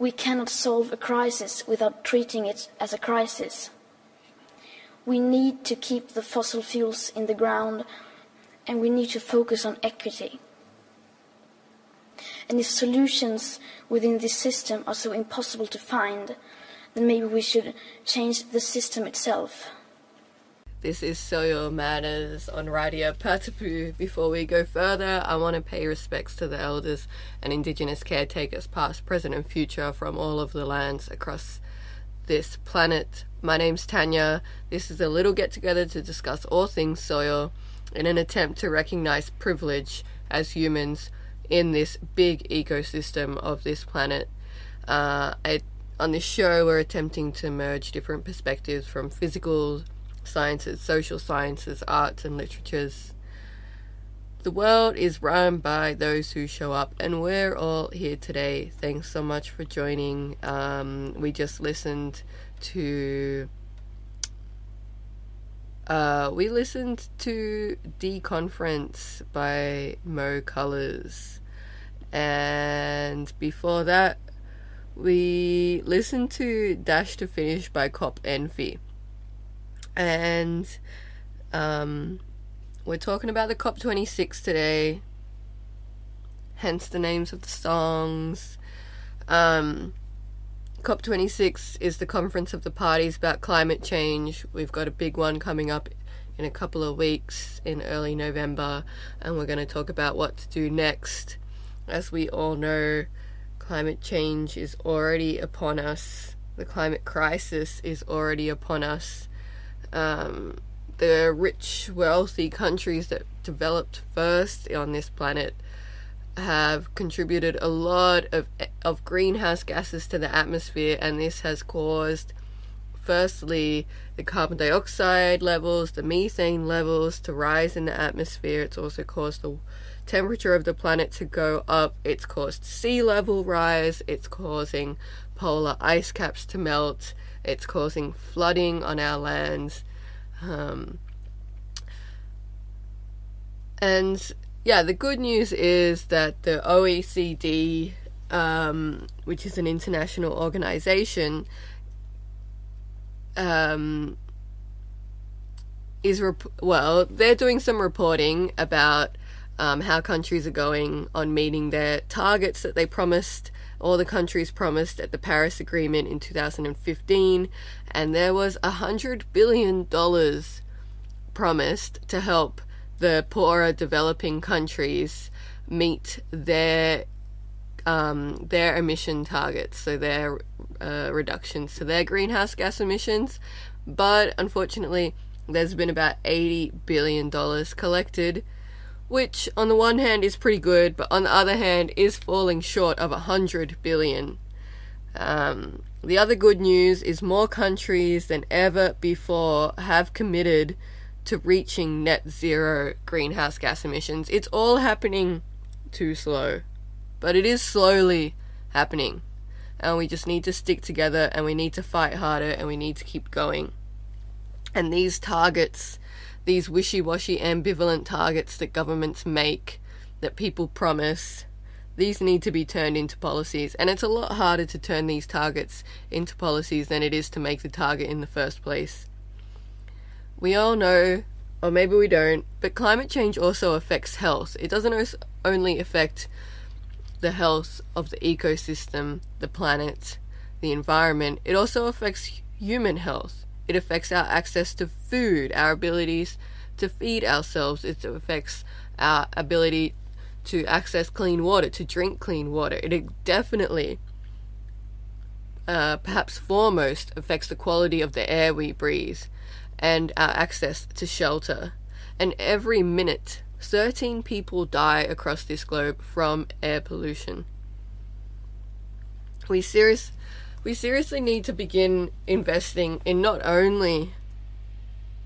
We cannot solve a crisis without treating it as a crisis. We need to keep the fossil fuels in the ground, and we need to focus on equity. And if solutions within this system are so impossible to find, then maybe we should change the system itself. This is Soil Matters on Radio Patipu. Before we go further, I want to pay respects to the elders and indigenous caretakers past, present and future from all of the lands across this planet. My name's Tanya. This is a little get-together to discuss all things soil in an attempt to recognize privilege as humans in this big ecosystem of this planet. On this show, we're attempting to merge different perspectives from physical sciences, social sciences, arts and literatures. The world is run by those who show up, and we're all here today. Thanks so much for joining. We just listened to Deconference by Mo Colors, and before that we listened to Dash to Finish by Cop Envy. And we're talking about the COP26 today, hence the names of the songs. COP26 is the Conference of the Parties about Climate Change. We've got a big one coming up in a couple of weeks in early November, and we're going to talk about what to do next. As we all know, climate change is already upon us. The climate crisis is already upon us. The rich, wealthy countries that developed first on this planet have contributed a lot of greenhouse gases to the atmosphere, and this has caused, firstly, the carbon dioxide levels, the methane levels to rise in the atmosphere. It's also caused the temperature of the planet to go up. It's caused sea level rise. It's causing polar ice caps to melt. It's causing flooding on our lands. And yeah, the good news is that the OECD, which is an international organization, they're doing some reporting about how countries are going on meeting their targets that they promised. All the countries promised at the Paris Agreement in 2015, and there was $100 billion promised to help the poorer developing countries meet their emission targets, so their reductions to their greenhouse gas emissions. But unfortunately, there's been about $80 billion collected, which on the one hand is pretty good, but on the other hand is falling short of 100 billion. The other good news is more countries than ever before have committed to reaching net zero greenhouse gas emissions. It's all happening too slow, but it is slowly happening, and we just need to stick together, and we need to fight harder, and we need to keep going. And these targets, these wishy-washy, ambivalent targets that governments make, that people promise, these need to be turned into policies. And it's a lot harder to turn these targets into policies than it is to make the target in the first place. We all know, or maybe we don't, but climate change also affects health. It doesn't only affect the health of the ecosystem, the planet, the environment. It also affects human health. It affects our access to food, our abilities to feed ourselves. It affects our ability to access clean water, to drink clean water. It definitely, perhaps foremost, affects the quality of the air we breathe and our access to shelter. And every minute, 13 people die across this globe from air pollution. We seriously need to begin investing in not only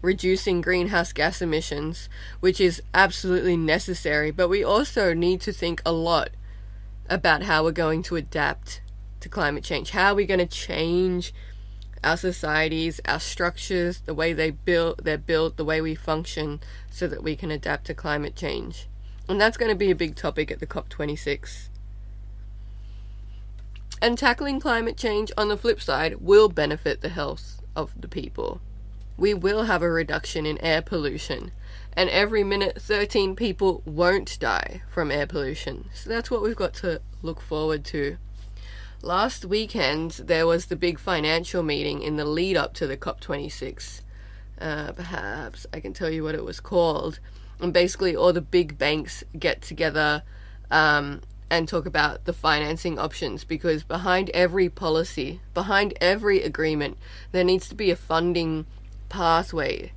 reducing greenhouse gas emissions, which is absolutely necessary, but we also need to think a lot about how we're going to adapt to climate change. How are we going to change our societies, our structures, the way they're built, the way we function, so that we can adapt to climate change? And that's going to be a big topic at the COP26. And tackling climate change, on the flip side, will benefit the health of the people. We will have a reduction in air pollution. And every minute, 13 people won't die from air pollution. So that's what we've got to look forward to. Last weekend, there was the big financial meeting in the lead up to the COP26. Perhaps I can tell you what it was called. And basically, all the big banks get together and talk about the financing options, because behind every policy, behind every agreement, there needs to be a funding pathway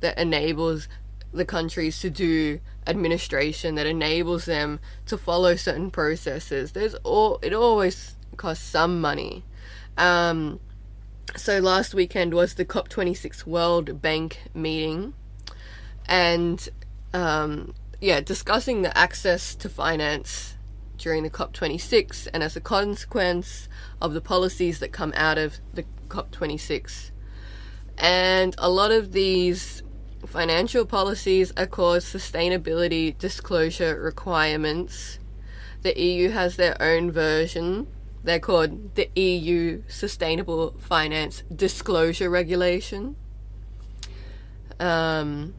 that enables the countries to do administration, that enables them to follow certain processes. It always costs some money. So last weekend was the COP26 World Bank meeting, and discussing the access to finance during the COP26 and as a consequence of the policies that come out of the COP26. And a lot of these financial policies are called sustainability disclosure requirements. The EU has their own version. They're called the EU Sustainable Finance Disclosure Regulation. And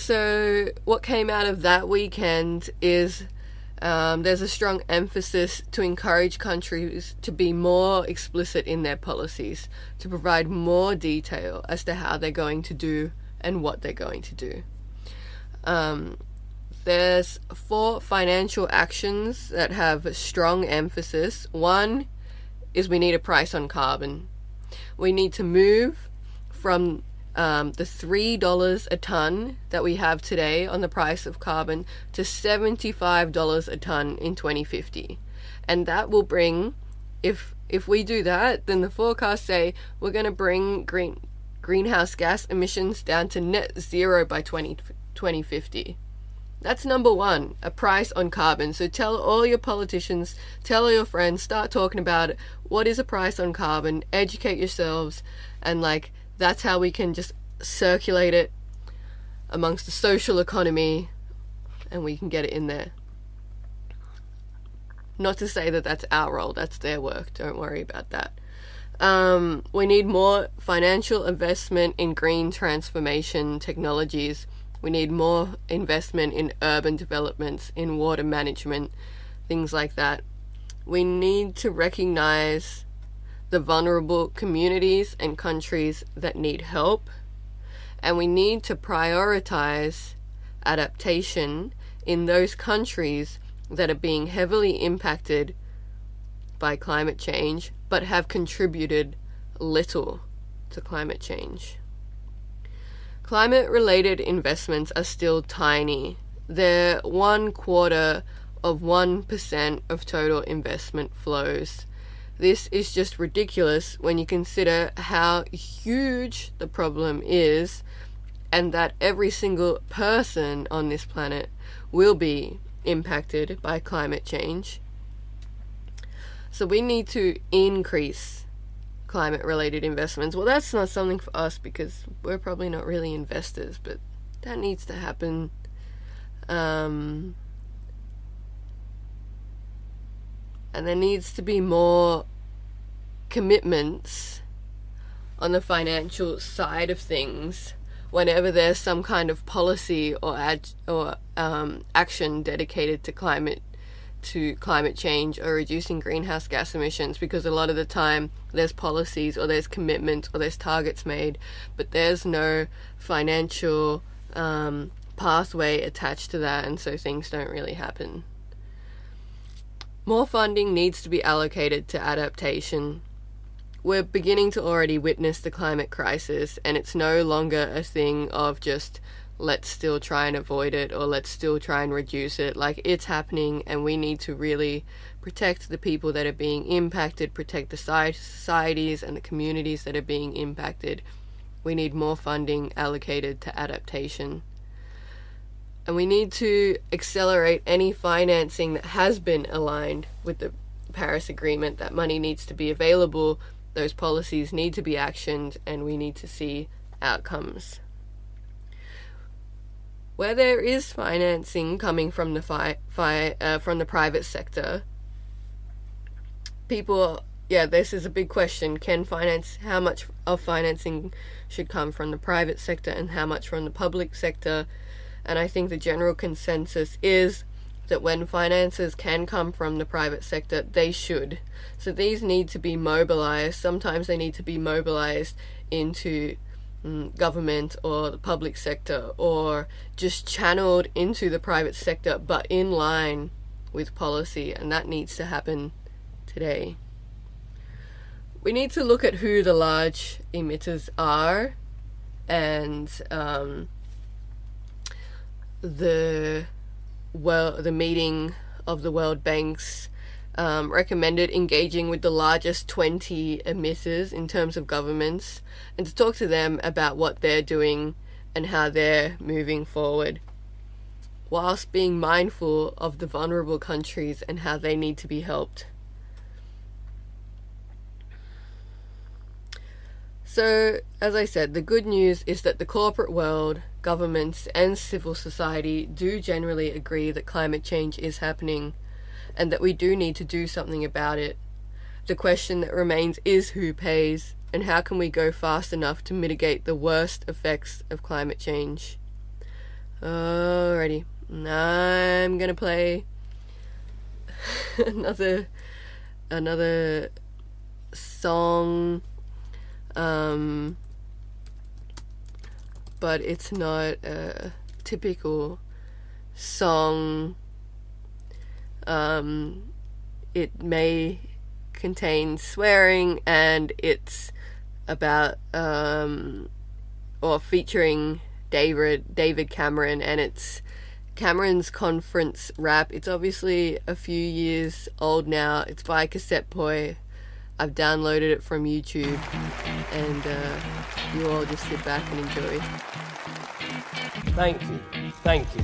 so what came out of that weekend is there's a strong emphasis to encourage countries to be more explicit in their policies, to provide more detail as to how they're going to do and what they're going to do. There's 4 financial actions that have a strong emphasis. One is we need a price on carbon. We need to move from the $3 a ton that we have today on the price of carbon to $75 a ton in 2050. And that will bring, if we do that, then the forecasts say we're going to bring greenhouse gas emissions down to net zero by 2050. That's number 1, a price on carbon. So tell all your politicians, tell all your friends, start talking about it. What is a price on carbon? Educate yourselves, and that's how we can just circulate it amongst the social economy and we can get it in there. Not to say that that's our role, that's their work. Don't worry about that. We need more financial investment in green transformation technologies. We need more investment in urban developments, in water management, things like that. We need to recognize the vulnerable communities and countries that need help. And we need to prioritize adaptation in those countries that are being heavily impacted by climate change, but have contributed little to climate change. Climate-related investments are still tiny. They're 1/4 of 1% of total investment flows. This is just ridiculous when you consider how huge the problem is, and that every single person on this planet will be impacted by climate change. So we need to increase climate-related investments. Well, that's not something for us because we're probably not really investors, but that needs to happen. And there needs to be more commitments on the financial side of things whenever there's some kind of policy or action dedicated to climate change or reducing greenhouse gas emissions, because a lot of the time there's policies or there's commitments or there's targets made, but there's no financial pathway attached to that, and so things don't really happen. More funding needs to be allocated to adaptation. We're beginning to already witness the climate crisis, and it's no longer a thing of just let's still try and avoid it or let's still try and reduce it. It's happening, and we need to really protect the people that are being impacted, protect the societies and the communities that are being impacted. We need more funding allocated to adaptation. And we need to accelerate any financing that has been aligned with the Paris Agreement. That money needs to be available, those policies need to be actioned, and we need to see outcomes. Where there is financing coming from the private sector, people, yeah, this is a big question. Can finance, how much of financing should come from the private sector and how much from the public sector? And I think the general consensus is that when finances can come from the private sector, they should. So these need to be mobilized. Sometimes they need to be mobilized into government or the public sector, or just channeled into the private sector, but in line with policy, and that needs to happen today. We need to look at who the large emitters are, and the meeting of the World Bank's recommended engaging with the largest 20 emitters in terms of governments, and to talk to them about what they're doing and how they're moving forward, whilst being mindful of the vulnerable countries and how they need to be helped. So, as I said, the good news is that the corporate world, governments and civil society do generally agree that climate change is happening and that we do need to do something about it. The question that remains is who pays, and how can we go fast enough to mitigate the worst effects of climate change? Alrighty, I'm gonna play another song, but it's not a typical song. It may contain swearing, and it's about or featuring David Cameron, and it's Cameron's conference rap. It's obviously a few years old now. It's by Cassette Boy. I've downloaded it from YouTube, and you all just sit back and enjoy. Thank you, thank you.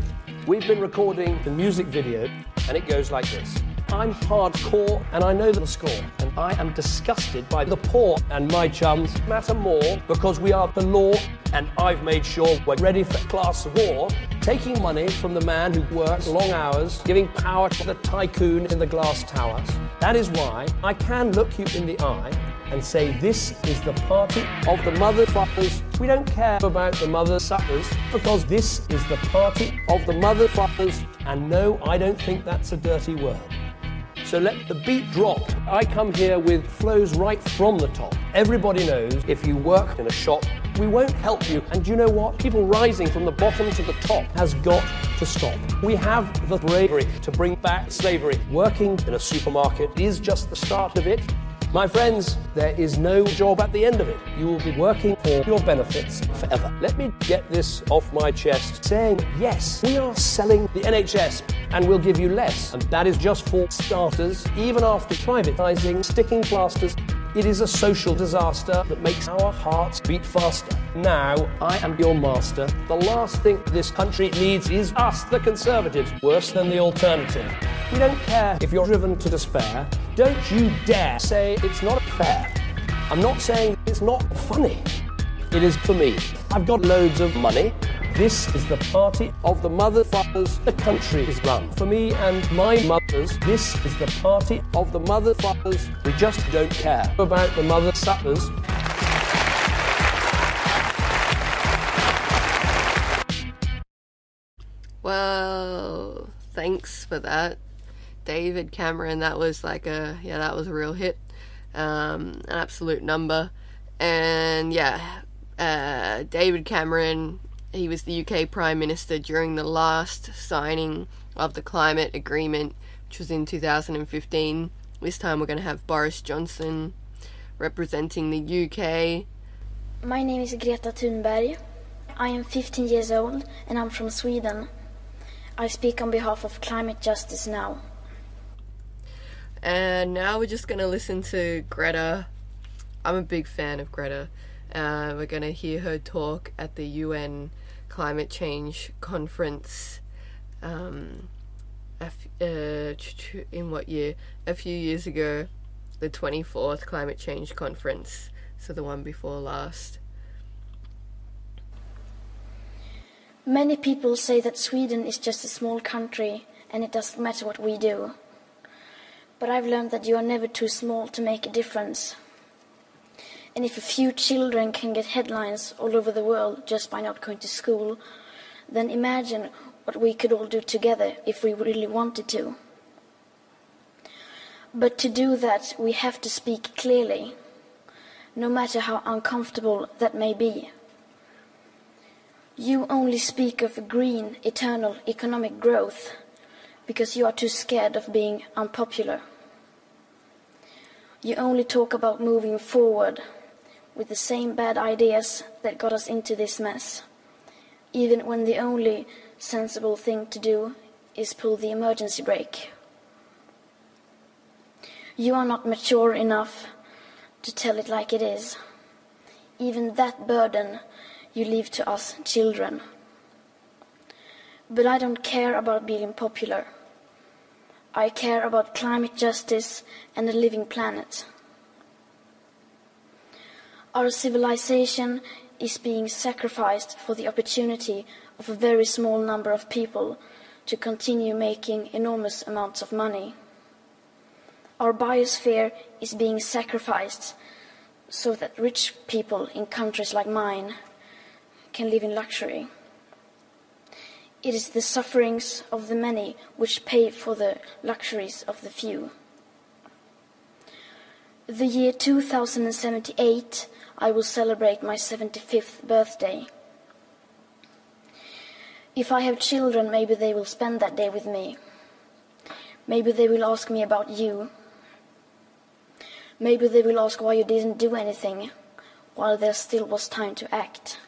We've been recording the music video, and it goes like this. I'm hardcore, and I know the score, and I am disgusted by the poor, and my chums matter more, because we are the law, and I've made sure we're ready for class war, taking money from the man who works long hours, giving power to the tycoon in the glass towers. That is why I can look you in the eye and say this is the party of the motherfuckers. We don't care about the mother suckers, because this is the party of the motherfuckers. And no, I don't think that's a dirty word. So let the beat drop. I come here with flows right from the top. Everybody knows if you work in a shop, we won't help you. And you know what? People rising from the bottom to the top has got to stop. We have the bravery to bring back slavery. Working in a supermarket is just the start of it. My friends, there is no job at the end of it. You will be working for your benefits forever. Let me get this off my chest, saying, yes, we are selling the NHS and we'll give you less. And that is just for starters. Even after privatising, sticking plasters, it is a social disaster that makes our hearts beat faster. Now, I am your master. The last thing this country needs is us, the Conservatives, worse than the alternative. We don't care if you're driven to despair. Don't you dare say it's not fair. I'm not saying it's not funny. It is for me. I've got loads of money. This is the party of the motherfuckers. The country is run. For me and my mothers, this is the party of the motherfuckers. We just don't care about the mother suckers. Well, thanks for that, David Cameron. That was like that was a real hit, an absolute number. And David Cameron, he was the UK Prime Minister during the last signing of the Climate Agreement, which was in 2015. This time we're going to have Boris Johnson representing the UK. My name is Greta Thunberg. I am 15 years old and I'm from Sweden. I speak on behalf of Climate Justice Now. And now we're just going to listen to Greta. I'm a big fan of Greta. We're going to hear her talk at the UN Climate Change Conference in what year? A few years ago, the 24th Climate Change Conference, so the one before last. Many people say that Sweden is just a small country and it doesn't matter what we do. but I've learned that you are never too small to make a difference. And if a few children can get headlines all over the world just by not going to school, then imagine what we could all do together if we really wanted to. But to do that, we have to speak clearly, no matter how uncomfortable that may be. You only speak of green, eternal economic growth because you are too scared of being unpopular. You only talk about moving forward with the same bad ideas that got us into this mess, even when the only sensible thing to do is pull the emergency brake. You are not mature enough to tell it like it is. Even that burden you leave to us children. But I don't care about being popular. I care about climate justice and a living planet. Our civilization is being sacrificed for the opportunity of a very small number of people to continue making enormous amounts of money. Our biosphere is being sacrificed so that rich people in countries like mine can live in luxury. It is the sufferings of the many which pay for the luxuries of the few. The year 2078, I will celebrate my 75th birthday. If I have children, maybe they will spend that day with me. Maybe they will ask me about you. Maybe they will ask why you didn't do anything while there still was time to act.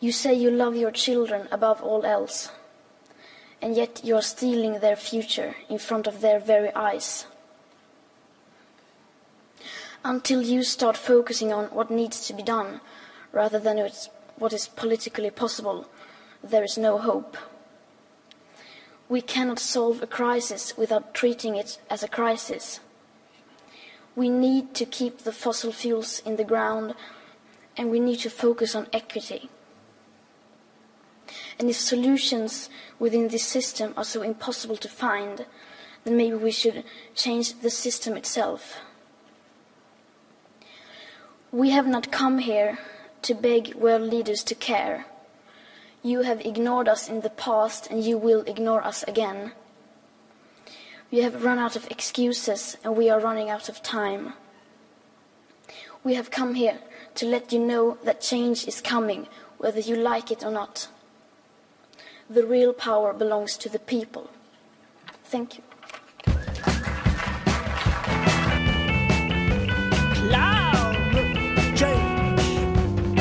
You say you love your children above all else, and yet you are stealing their future in front of their very eyes. Until you start focusing on what needs to be done rather than what is politically possible, there is no hope. We cannot solve a crisis without treating it as a crisis. We need to keep the fossil fuels in the ground, and we need to focus on equity. And if solutions within this system are so impossible to find, then maybe we should change the system itself. We have not come here to beg world leaders to care. You have ignored us in the past, and you will ignore us again. You have run out of excuses, and we are running out of time. We have come here to let you know that change is coming, whether you like it or not. The real power belongs to the people. Thank you. Climate change.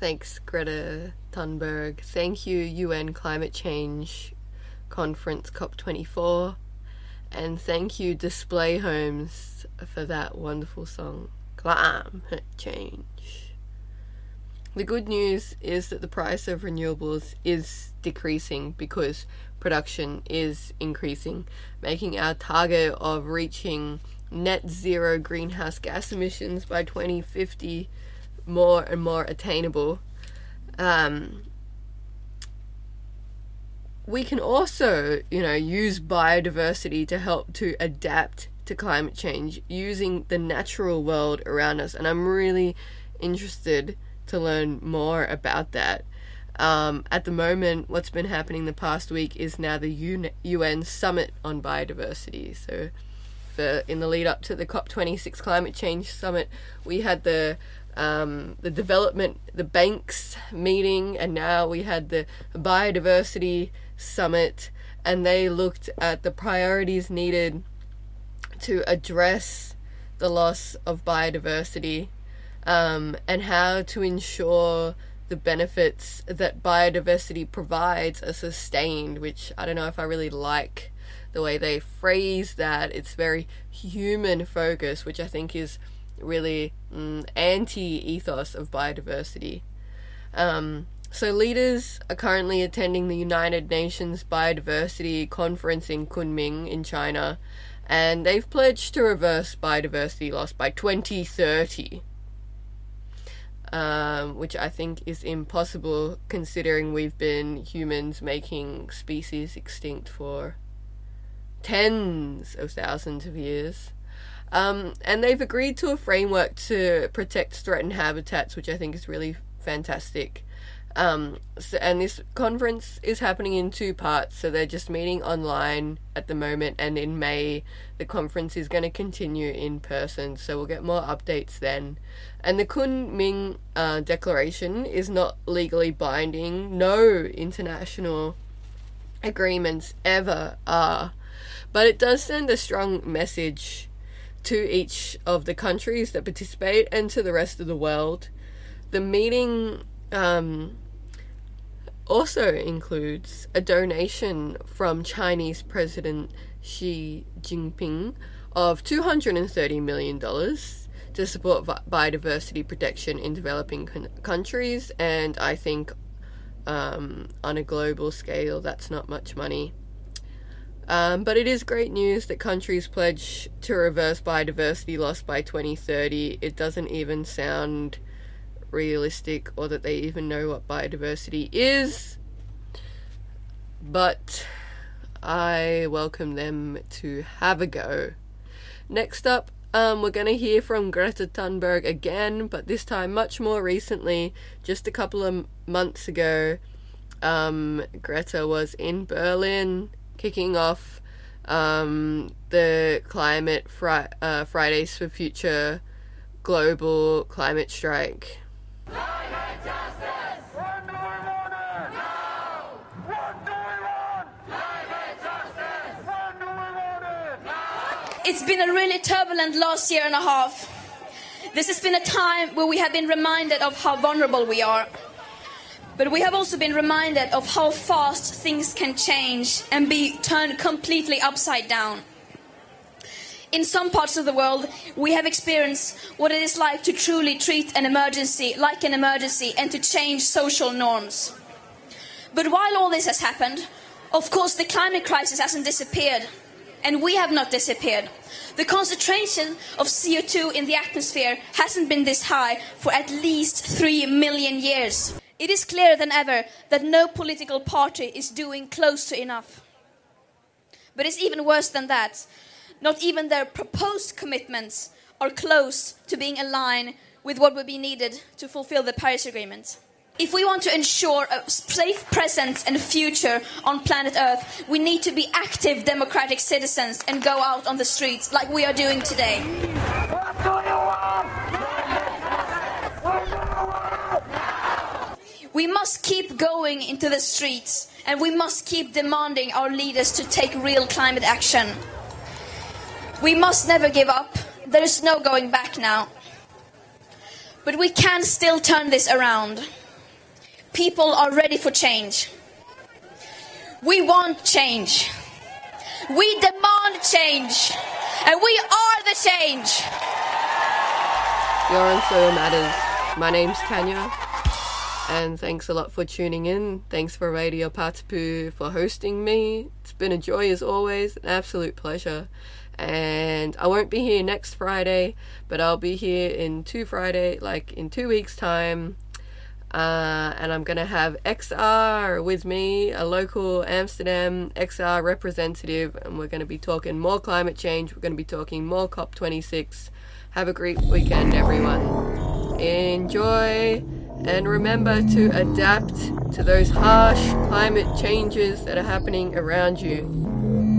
Thanks, Greta Thunberg. Thank you, UN Climate Change Conference COP24, and thank you Display Homes for that wonderful song, Climate Change. The good news is that the price of renewables is decreasing because production is increasing, making our target of reaching net zero greenhouse gas emissions by 2050 more and more attainable. We can also, use biodiversity to help to adapt to climate change using the natural world around us. And I'm really interested to learn more about that. At the moment, what's been happening the past week is now the UN Summit on Biodiversity. So in the lead up to the COP26 Climate Change Summit, we had the Banks meeting, and now we had the Biodiversity Summit, and they looked at the priorities needed to address the loss of biodiversity and how to ensure the benefits that biodiversity provides are sustained, which I don't know if I really like the way they phrase that. It's very human focused, which I think is really anti-ethos of biodiversity. So leaders are currently attending the United Nations Biodiversity Conference in Kunming in China, and they've pledged to reverse biodiversity loss by 2030, which I think is impossible considering we've been humans making species extinct for tens of thousands of years. And they've agreed to a framework to protect threatened habitats, which I think is really fantastic. And this conference is happening in two parts, so they're just meeting online at the moment, and in May the conference is going to continue in person, so we'll get more updates then. And the Kunming declaration is not legally binding. No international agreements ever are, but it does send a strong message to each of the countries that participate and to the rest of the world. The meeting also includes a donation from Chinese President Xi Jinping of $230 million to support biodiversity protection in developing countries, and I think on a global scale that's not much money. But it is great news that countries pledge to reverse biodiversity loss by 2030. It doesn't even sound realistic, or that they even know what biodiversity is, but I welcome them to have a go. Next up, we're going to hear from Greta Thunberg again, but this time much more recently. Just a couple of months ago, Greta was in Berlin kicking off the climate Fridays for Future global climate strike. Climate justice! When do we want it? Now! What do we want? Climate justice! When do we want it? Now! It's been a really turbulent last year and a half. This has been a time where we have been reminded of how vulnerable we are. But we have also been reminded of how fast things can change and be turned completely upside down. In some parts of the world, we have experienced what it is like to truly treat an emergency like an emergency and to change social norms. But while all this has happened, of course the climate crisis hasn't disappeared, and we have not disappeared. The concentration of CO2 in the atmosphere hasn't been this high for at least 3 million years. It is clearer than ever that no political party is doing close to enough. But it's even worse than that. Not even their proposed commitments are close to being aligned with what would be needed to fulfill the Paris Agreement. If we want to ensure a safe present and future on planet Earth, we need to be active democratic citizens and go out on the streets like we are doing today. We must keep going into the streets, and we must keep demanding our leaders to take real climate action. We must never give up. There is no going back now. But we can still turn this around. People are ready for change. We want change. We demand change. And we are the change. You're on Soil Matters. My name's Tanya. And thanks a lot for tuning in. Thanks for Radio Patipu for hosting me. It's been a joy as always, an absolute pleasure. And I won't be here next Friday, but I'll be here in 2 weeks' time. And I'm going to have XR with me, a local Amsterdam XR representative. And we're going to be talking more climate change. We're going to be talking more COP26. Have a great weekend, everyone. Enjoy. And remember to adapt to those harsh climate changes that are happening around you.